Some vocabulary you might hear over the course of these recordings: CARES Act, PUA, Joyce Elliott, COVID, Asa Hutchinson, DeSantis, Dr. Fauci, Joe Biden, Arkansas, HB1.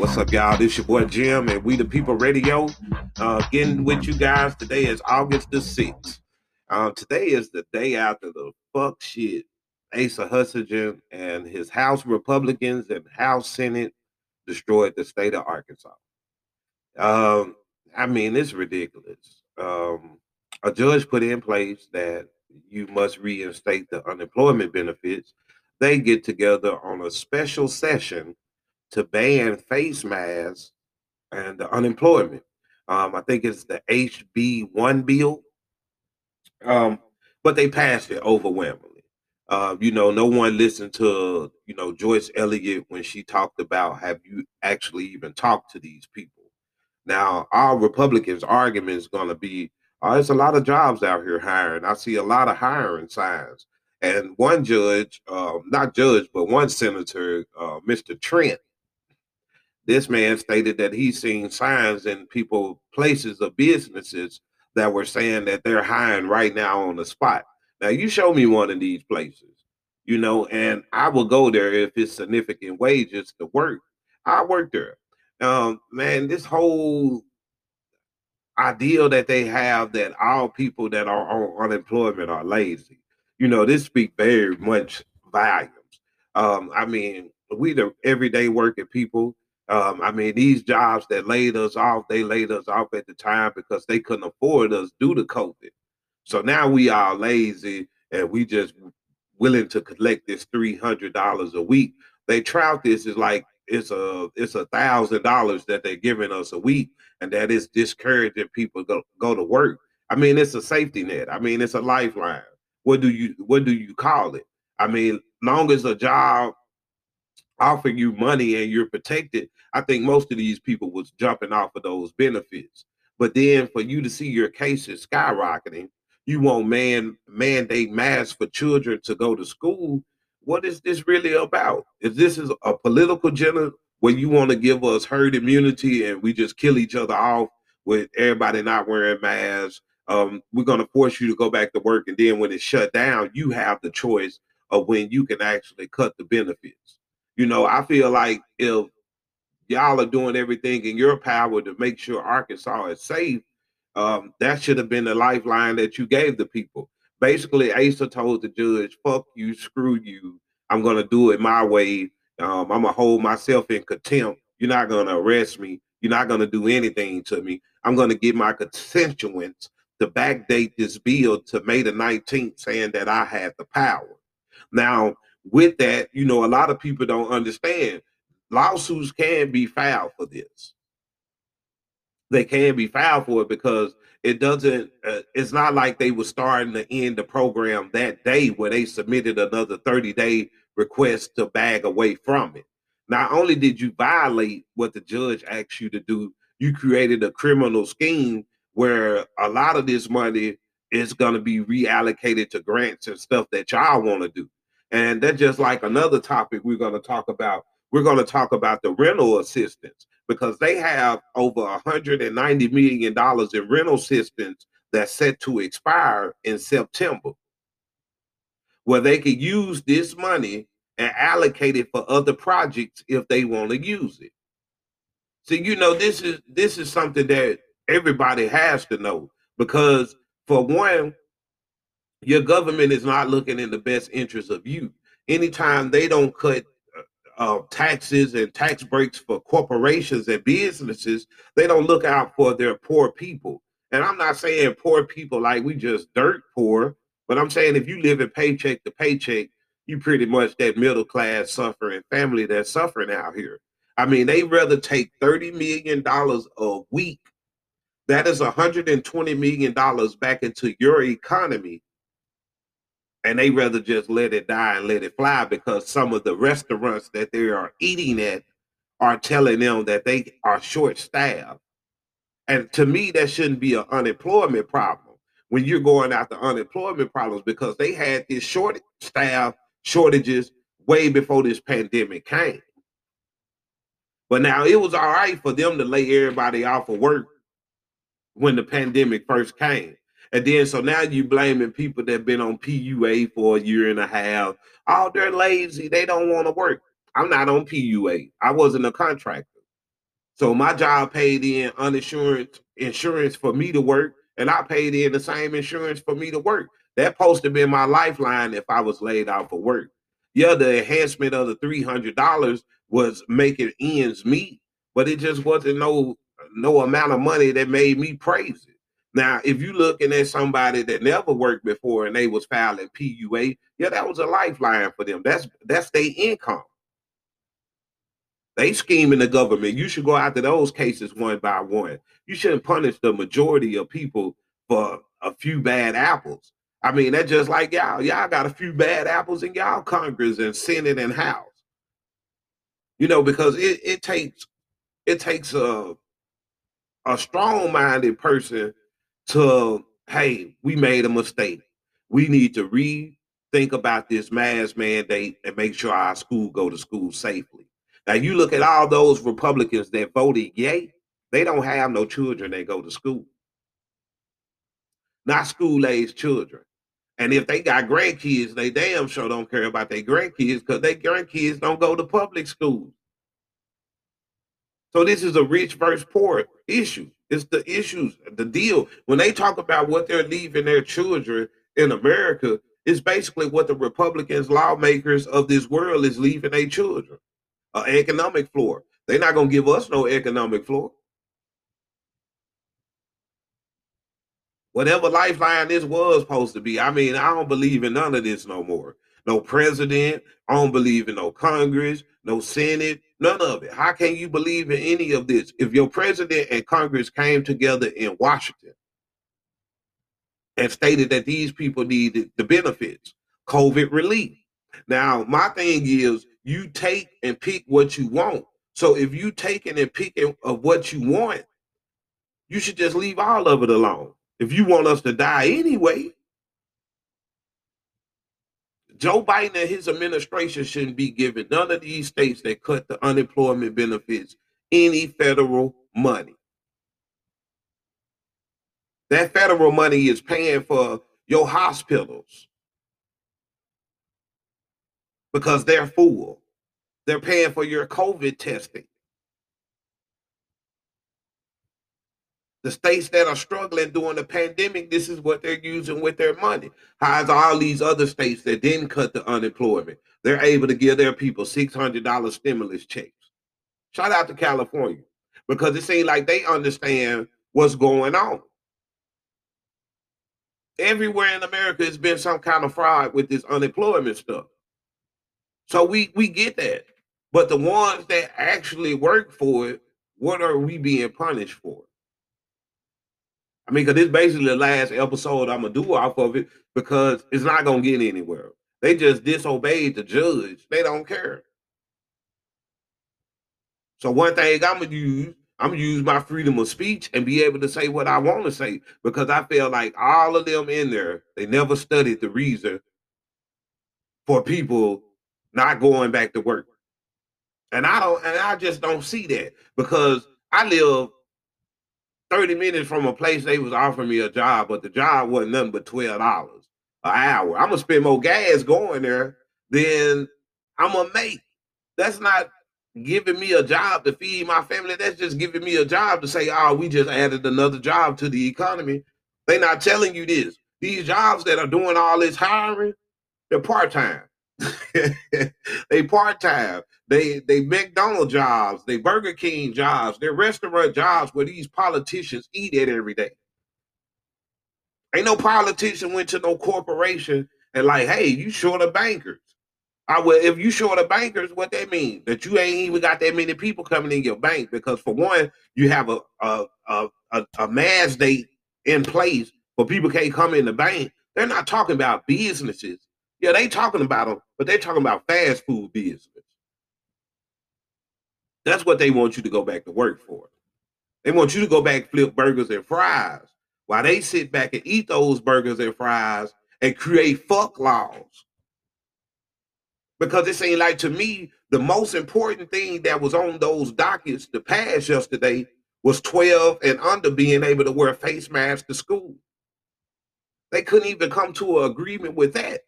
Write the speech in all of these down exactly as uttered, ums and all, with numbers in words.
What's up, y'all? This your boy Jim and We the People Radio. Uh, getting with you guys today is August the sixth. Uh, today is the day after the fuck shit Asa Hutchinson and his House Republicans and House Senate destroyed the state of Arkansas. Um, I mean, it's ridiculous. Um, a judge put in place that you must reinstate the unemployment benefits. They get together on a special session to ban face masks and the unemployment. Um, I think it's the H B one bill. Um, but they passed it overwhelmingly. Uh, you know, no one listened to, you know, Joyce Elliott when she talked about, have you actually even talked to these people? Now, our Republicans' argument is going to be, oh, there's a lot of jobs out here hiring. I see a lot of hiring signs. And one judge, uh, not judge, but one senator, uh, Mister Trent, this man stated that he's seen signs in people, places of businesses that were saying that they're hiring right now on the spot. Now, you show me one of these places, you know, and I will go there if it's significant wages to work. I work there. Um, man, this whole idea that they have that all people that are on unemployment are lazy. You know, this speaks very much volumes. Um, I mean, we the everyday working people. Um, I mean, these jobs that laid us off, they laid us off at the time because they couldn't afford us due to COVID. So now we are lazy and we just willing to collect this three hundred dollars a week. They trout this as like it's a it's a thousand dollars that they're giving us a week, and that is discouraging people go go to work. I mean, it's a safety net. I mean, it's a lifeline. What do you what do you call it? I mean, long as a job offers you money and you're protected, I think most of these people was jumping off of those benefits. But then for you to see your cases skyrocketing, you want man mandate masks for children to go to school. What is this really about? If this is a political agenda where you want to give us herd immunity and we just kill each other off with everybody not wearing masks, Um, we're going to force you to go back to work. And then when it's shut down, you have the choice of when you can actually cut the benefits. You know, I feel like if y'all are doing everything in your power to make sure Arkansas is safe, um, that should have been the lifeline that you gave the people. Basically, Asa told the judge, fuck you, screw you. I'm going to do it my way. Um, I'm going to hold myself in contempt. You're not going to arrest me. You're not going to do anything to me. I'm going to get my constituents to backdate this bill to May the nineteenth, saying that I had the power. Now, with that, you know, a lot of people don't understand lawsuits can be filed for this. They can be filed for it because it doesn't, uh, it's not like they were starting to end the program that day where they submitted another thirty day request to bag away from it. Not only did you violate what the judge asked you to do, you created a criminal scheme where a lot of this money is going to be reallocated to grants and stuff that y'all want to do. And that's just like another topic we're going to talk about. We're going to talk about the rental assistance because they have over one hundred ninety million dollars in rental assistance that's set to expire in September, where they could use this money and allocate it for other projects if they want to use it. So, you know, this is this is something that everybody has to know, because for one, your government is not looking in the best interest of you. Anytime they don't cut uh, taxes and tax breaks for corporations and businesses, they don't look out for their poor people. And I'm not saying poor people like we just dirt poor, but I'm saying if you live in paycheck to paycheck, you pretty much that middle class suffering family that's suffering out here. I mean, they rather take thirty million dollars a week. That is one hundred twenty million dollars back into your economy, and they rather just let it die and let it fly because some of the restaurants that they are eating at are telling them that they are short-staffed. And to me, that shouldn't be an unemployment problem when you're going after unemployment problems, because they had this short staff shortages way before this pandemic came. But now it was all right for them to lay everybody off of work when the pandemic first came. And then, so now you blaming people that have been on P U A for a year and a half. Oh, they're lazy. They don't want to work. I'm not on P U A. I wasn't a contractor. So my job paid in uninsurance insurance for me to work, and I paid in the same insurance for me to work. That supposed to be my lifeline if I was laid out for work. Yeah, the enhancement of the three hundred dollars was making ends meet, but it just wasn't no no amount of money that made me praise it. Now, if you're looking at somebody that never worked before and they was filing P U A, yeah, that was a lifeline for them. That's that's their income. They scheming the government. You should go after those cases one by one. You shouldn't punish the majority of people for a few bad apples. I mean, that's just like y'all. Y'all got a few bad apples in y'all Congress and Senate and House. You know, because it, it takes it takes a a strong-minded person to, hey, we made a mistake. We need to rethink about this mask mandate and make sure our school go to school safely. Now, you look at all those Republicans that voted yay, they don't have no children that go to school. Not school-aged children. And if they got grandkids, they damn sure don't care about their grandkids because their grandkids don't go to public schools. So this is a rich versus poor issue. It's the issues, the deal. When they talk about what they're leaving their children in America, it's basically what the Republicans, lawmakers of this world is leaving their children. An economic floor. They're not going to give us no economic floor. Whatever lifeline this was supposed to be, I mean, I don't believe in none of this no more. No president, I don't believe in no Congress, no Senate, none of it. How can you believe in any of this? If your president and Congress came together in Washington and stated that these people needed the benefits, COVID relief. Now, my thing is you take and pick what you want. So if you taking and picking of what you want, you should just leave all of it alone. If you want us to die anyway, Joe Biden and his administration shouldn't be giving none of these states that cut the unemployment benefits any federal money. That federal money is paying for your hospitals because they're full. They're paying for your COVID testing. The states that are struggling during the pandemic, this is what they're using with their money. How's all these other states that didn't cut the unemployment? They're able to give their people six hundred dollar stimulus checks. Shout out to California, because it seems like they understand what's going on. Everywhere in America, it's been some kind of fraud with this unemployment stuff. So we, we get that. But the ones that actually work for it, what are we being punished for? I mean, because it's basically the last episode I'm going to do off of it because it's not going to get anywhere. They just disobeyed the judge. They don't care. So one thing I'm going to use, I'm going to use my freedom of speech and be able to say what I want to say, because I feel like all of them in there, they never studied the reason for people not going back to work. And I don't, and I just don't see that, because I live thirty minutes from a place they was offering me a job, but the job wasn't nothing but twelve dollars an hour. I'm going to spend more gas going there than I'm going to make. That's not giving me a job to feed my family. That's just giving me a job to say, oh, we just added another job to the economy. They're not telling you this. These jobs that are doing all this hiring, they're part-time. They part-time. They they McDonald's jobs, they Burger King jobs, they're restaurant jobs where these politicians eat at every day. Ain't no politician went to no corporation and like, hey, you short of bankers. I will, if you short of bankers, what that mean? That you ain't even got that many people coming in your bank, because for one, you have a a a, a, a mass date in place, but people can't come in the bank. They're not talking about businesses. Yeah, they talking about them, but they talking about fast food business. That's what they want you to go back to work for. They want you to go back, flip burgers and fries, while they sit back and eat those burgers and fries and create fuck laws. Because it seemed like, to me, the most important thing that was on those dockets to pass yesterday was twelve and under being able to wear face masks to school. They couldn't even come to an agreement with that.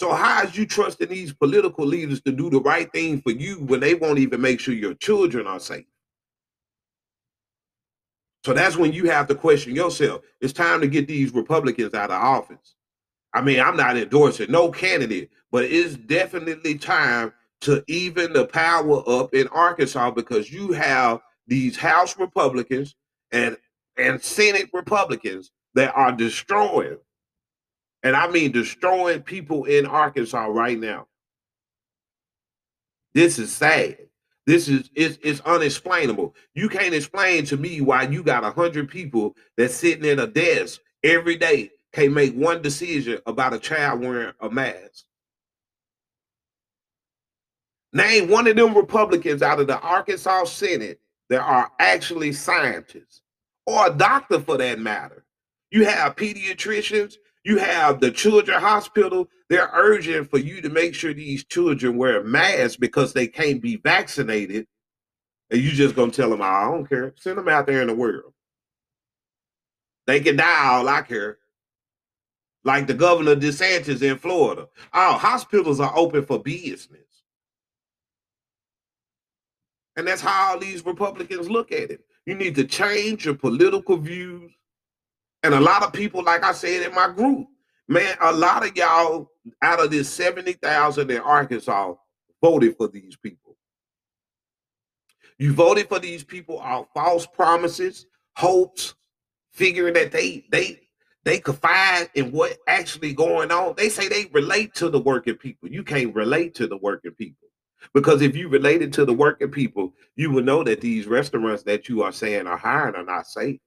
So how is you trusting these political leaders to do the right thing for you when they won't even make sure your children are safe? So that's when you have to question yourself. It's time to get these Republicans out of office. I mean, I'm not endorsing no candidate, but it's definitely time to even the power up in Arkansas, because you have these House Republicans and and Senate Republicans that are destroying, and I mean destroying people in Arkansas right now. This is sad. This is it's, it's unexplainable. You can't explain to me why you got a hundred people that's sitting in a desk every day, can't make one decision about a child wearing a mask. Name one of them Republicans out of the Arkansas Senate that are actually scientists, or a doctor for that matter. You have pediatricians, you have the children's hospital. They're urging for you to make sure these children wear masks because they can't be vaccinated. And you just gonna tell them, I don't care. Send them out there in the world. They can die all I care. Like the governor DeSantis in Florida. Our hospitals are open for business. And that's how all these Republicans look at it. You need to change your political views. And a lot of people, like I said in my group, man, a lot of y'all out of this seventy thousand in Arkansas voted for these people. You voted for these people on false promises, hopes, figuring that they they they confide in what actually going on. They say they relate to the working people. You can't relate to the working people. Because if you related to the working people, you will know that these restaurants that you are saying are hiring are not safe.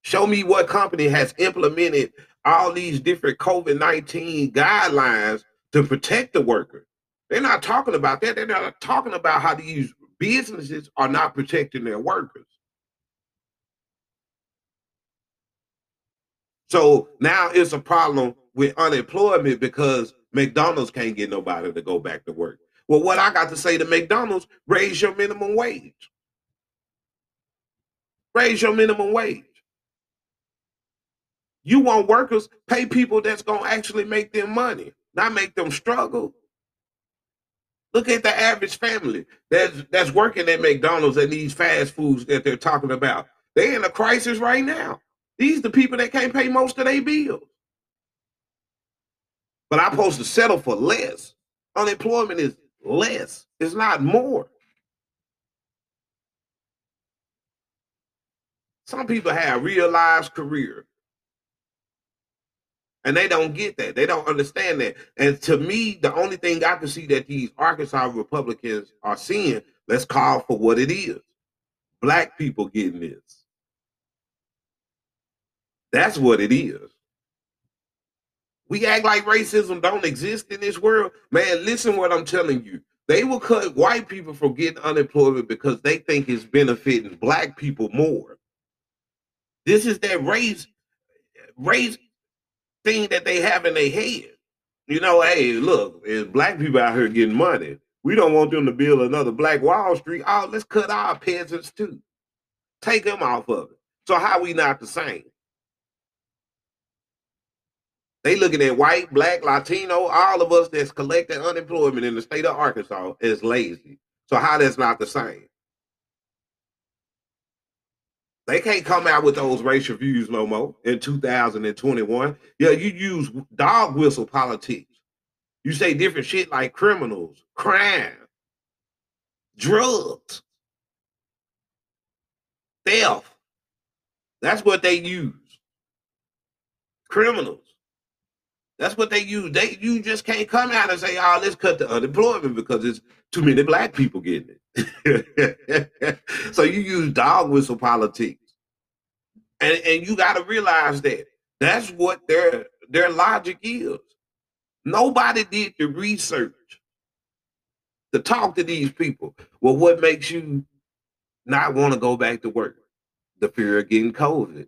Show me what company has implemented all these different COVID nineteen guidelines to protect the worker. They're not talking about that. They're not talking about how these businesses are not protecting their workers. So now it's a problem with unemployment because McDonald's can't get nobody to go back to work. Well, what I got to say to McDonald's, raise your minimum wage. Raise your minimum wage. You want workers, pay people that's going to actually make them money, not make them struggle. Look at the average family that's, that's working at McDonald's and these fast foods that they're talking about. They're in a crisis right now. These are the people that can't pay most of their bills. But I'm supposed to settle for less. Unemployment is less. It's not more. Some people have real-life career. And they don't get that. They don't understand that. And to me, the only thing I can see that these Arkansas Republicans are seeing, let's call for what it is. Black people getting this. That's what it is. We act like racism don't exist in this world. Man, listen what I'm telling you. They will cut white people from getting unemployment because they think it's benefiting black people more. This is that race, race thing that they have in their head. You know, hey, look, there's black people out here getting money. We don't want them to build another Black Wall Street. Oh, let's cut our peasants too. Take them off of it. So how we not the same? They looking at white, black, Latino, all of us that's collecting unemployment in the state of Arkansas is lazy. So how that's not the same? They can't come out with those racial views no more in two thousand twenty-one. Yeah, you use dog whistle politics. You say different shit like criminals, crime, drugs, theft. That's what they use. Criminals. That's what they use. They, you just can't come out and say, oh, let's cut the unemployment because it's too many black people getting it. So you use dog whistle politics. And, and you got to realize that that's what their, their logic is. Nobody did the research to talk to these people. Well, what makes you not want to go back to work? The fear of getting COVID.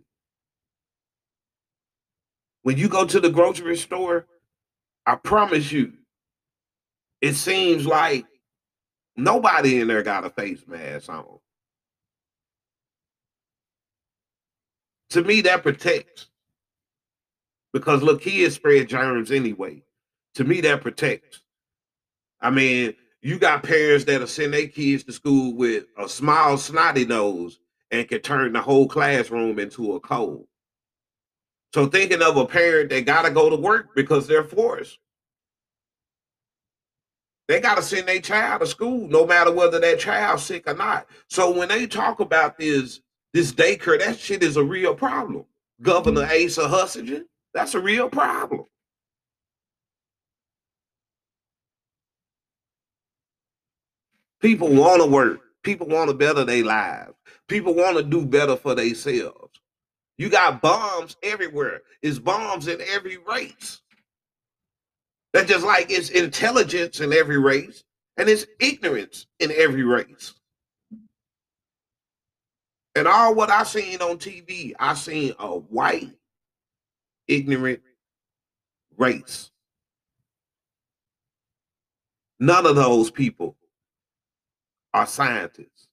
When you go to the grocery store, I promise you, it seems like nobody in there got a face mask on. To me, that protects. Because look, kids spread germs anyway. To me, that protects. I mean, You got parents that'll send their kids to school with a small snotty nose and can turn the whole classroom into a cold. So thinking of a parent that got to go to work because they're forced. They got to send their child to school no matter whether that child's sick or not. So when they talk about this, this daycare, that shit is a real problem. Governor Asa Hutchinson, that's a real problem. People want to work. People want to better their lives. People want to do better for themselves. You got bombs everywhere. It's bombs in every race. That's just like it's intelligence in every race and it's ignorance in every race. And all what I seen on T V, I seen a white, ignorant race. None of those people are scientists.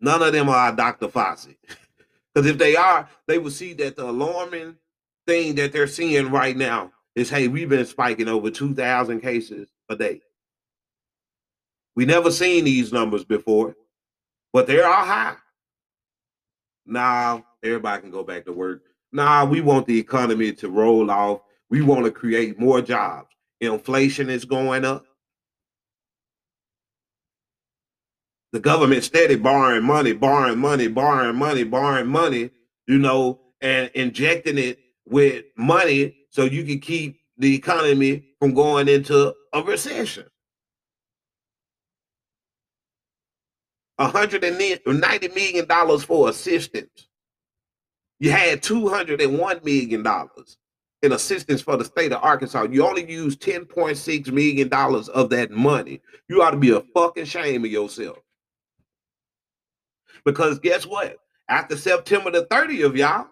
None of them are Doctor Fauci. Because if they are, they will see that the alarming thing that they're seeing right now is, hey, we've been spiking over two thousand cases a day. We never seen these numbers before, but they're all high. Nah, everybody can go back to work. Nah, we want the economy to roll off. We want to create more jobs. Inflation is going up. The government steady borrowing money, borrowing money, borrowing money, borrowing money, you know, and injecting it with money so you can keep the economy from going into a recession. one hundred ninety million dollars for assistance. You had two hundred one million dollars in assistance for the state of Arkansas. You only used ten point six million dollars of that money. You ought to be a fucking shame of yourself. Because guess what? After September the thirtieth, y'all,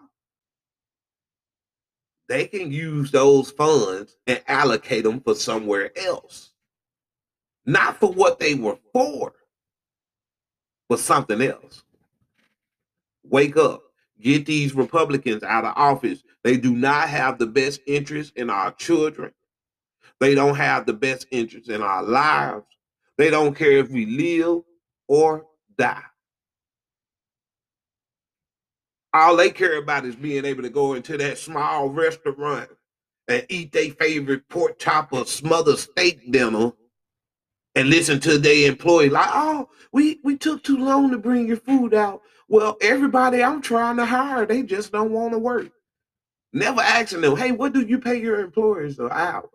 they can use those funds and allocate them for somewhere else. Not for what they were for, but something else. Wake up. Get these Republicans out of office. They do not have the best interest in our children. They don't have the best interest in our lives. They don't care if we live or die. All they care about is being able to go into that small restaurant and eat their favorite pork chop or smothered steak dinner and listen to their employee like, oh, we, we took too long to bring your food out. Well, everybody I'm trying to hire, they just don't want to work. Never asking them, hey, what do you pay your employers an hour?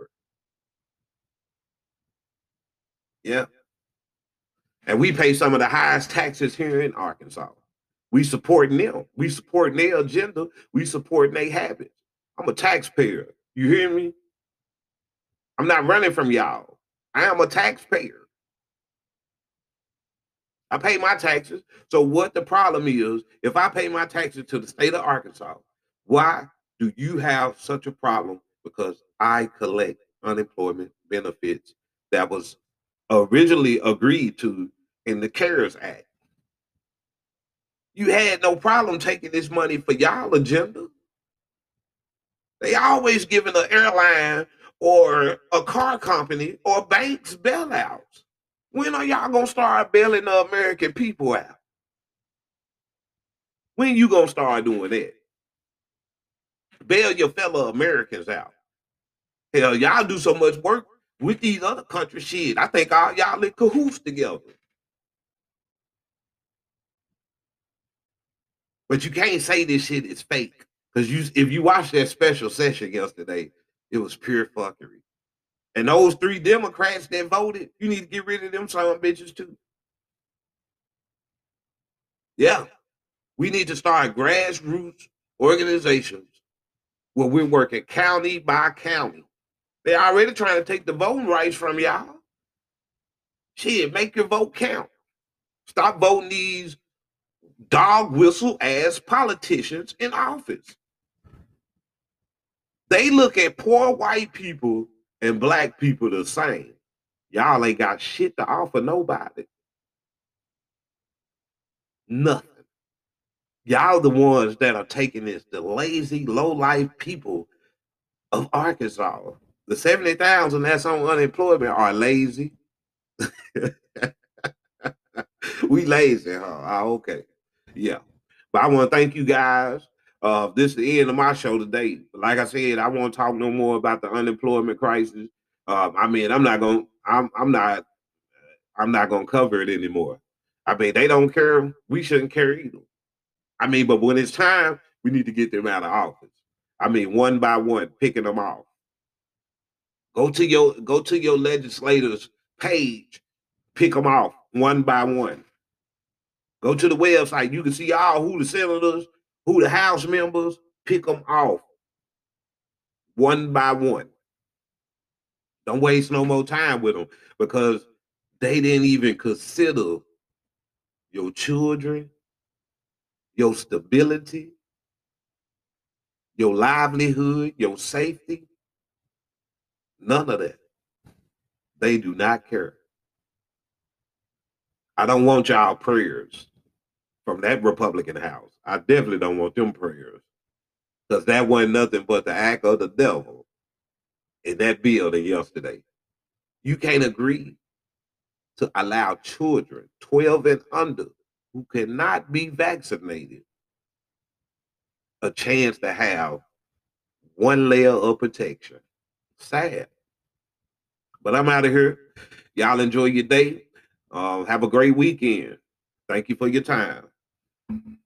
Yeah. And we pay some of the highest taxes here in Arkansas. We support them. We support their agenda. We support their habits. I'm a taxpayer. You hear me? I'm not running from y'all. I am a taxpayer. I pay my taxes. So what the problem is, if I pay my taxes to the state of Arkansas, why do you have such a problem? Because I collect unemployment benefits that was originally agreed to in the CARES Act. You had no problem taking this money for y'all agenda. They always giving an airline or a car company or banks bailouts. When are y'all going to start bailing the American people out? When you going to start doing that? Bail your fellow Americans out. Hell, y'all do so much work with these other countries. Shit, I think all y'all in cahoots together. But you can't say this shit is fake. Because you, if you watched that special session yesterday, it was pure fuckery. And those three Democrats that voted, you need to get rid of them some bitches too. Yeah. We need to start grassroots organizations where we're working county by county. They're already trying to take the voting rights from y'all. Shit, make your vote count. Stop voting these dog whistle ass politicians in office. They look at poor white people and black people the same. Y'all ain't got shit to offer nobody. Nothing. Y'all the ones that are taking this, the lazy, low-life people of Arkansas. The seventy thousand that's on unemployment are lazy. We lazy, huh? Okay. Yeah. But I want to thank you guys. Uh, this is the end of my show today. Like I said, I won't talk no more about the unemployment crisis. Um, I mean, I'm not going I'm I'm not I'm not going to cover it anymore. I mean, they don't care. We shouldn't care either. I mean, but when it's time, we need to get them out of office. I mean, one by one, picking them off. Go to your go to your legislators page, pick them off one by one. Go to the website. You can see all who the senators, who the House members, pick them off one by one. Don't waste no more time with them because they didn't even consider your children, your stability, your livelihood, your safety. None of that. They do not care. I don't want y'all prayers from that Republican House. I definitely don't want them prayers because that wasn't nothing but the act of the devil in that building yesterday. You can't agree to allow children twelve and under who cannot be vaccinated a chance to have one layer of protection. Sad. But I'm out of here. Y'all enjoy your day. Uh, have a great weekend. Thank you for your time.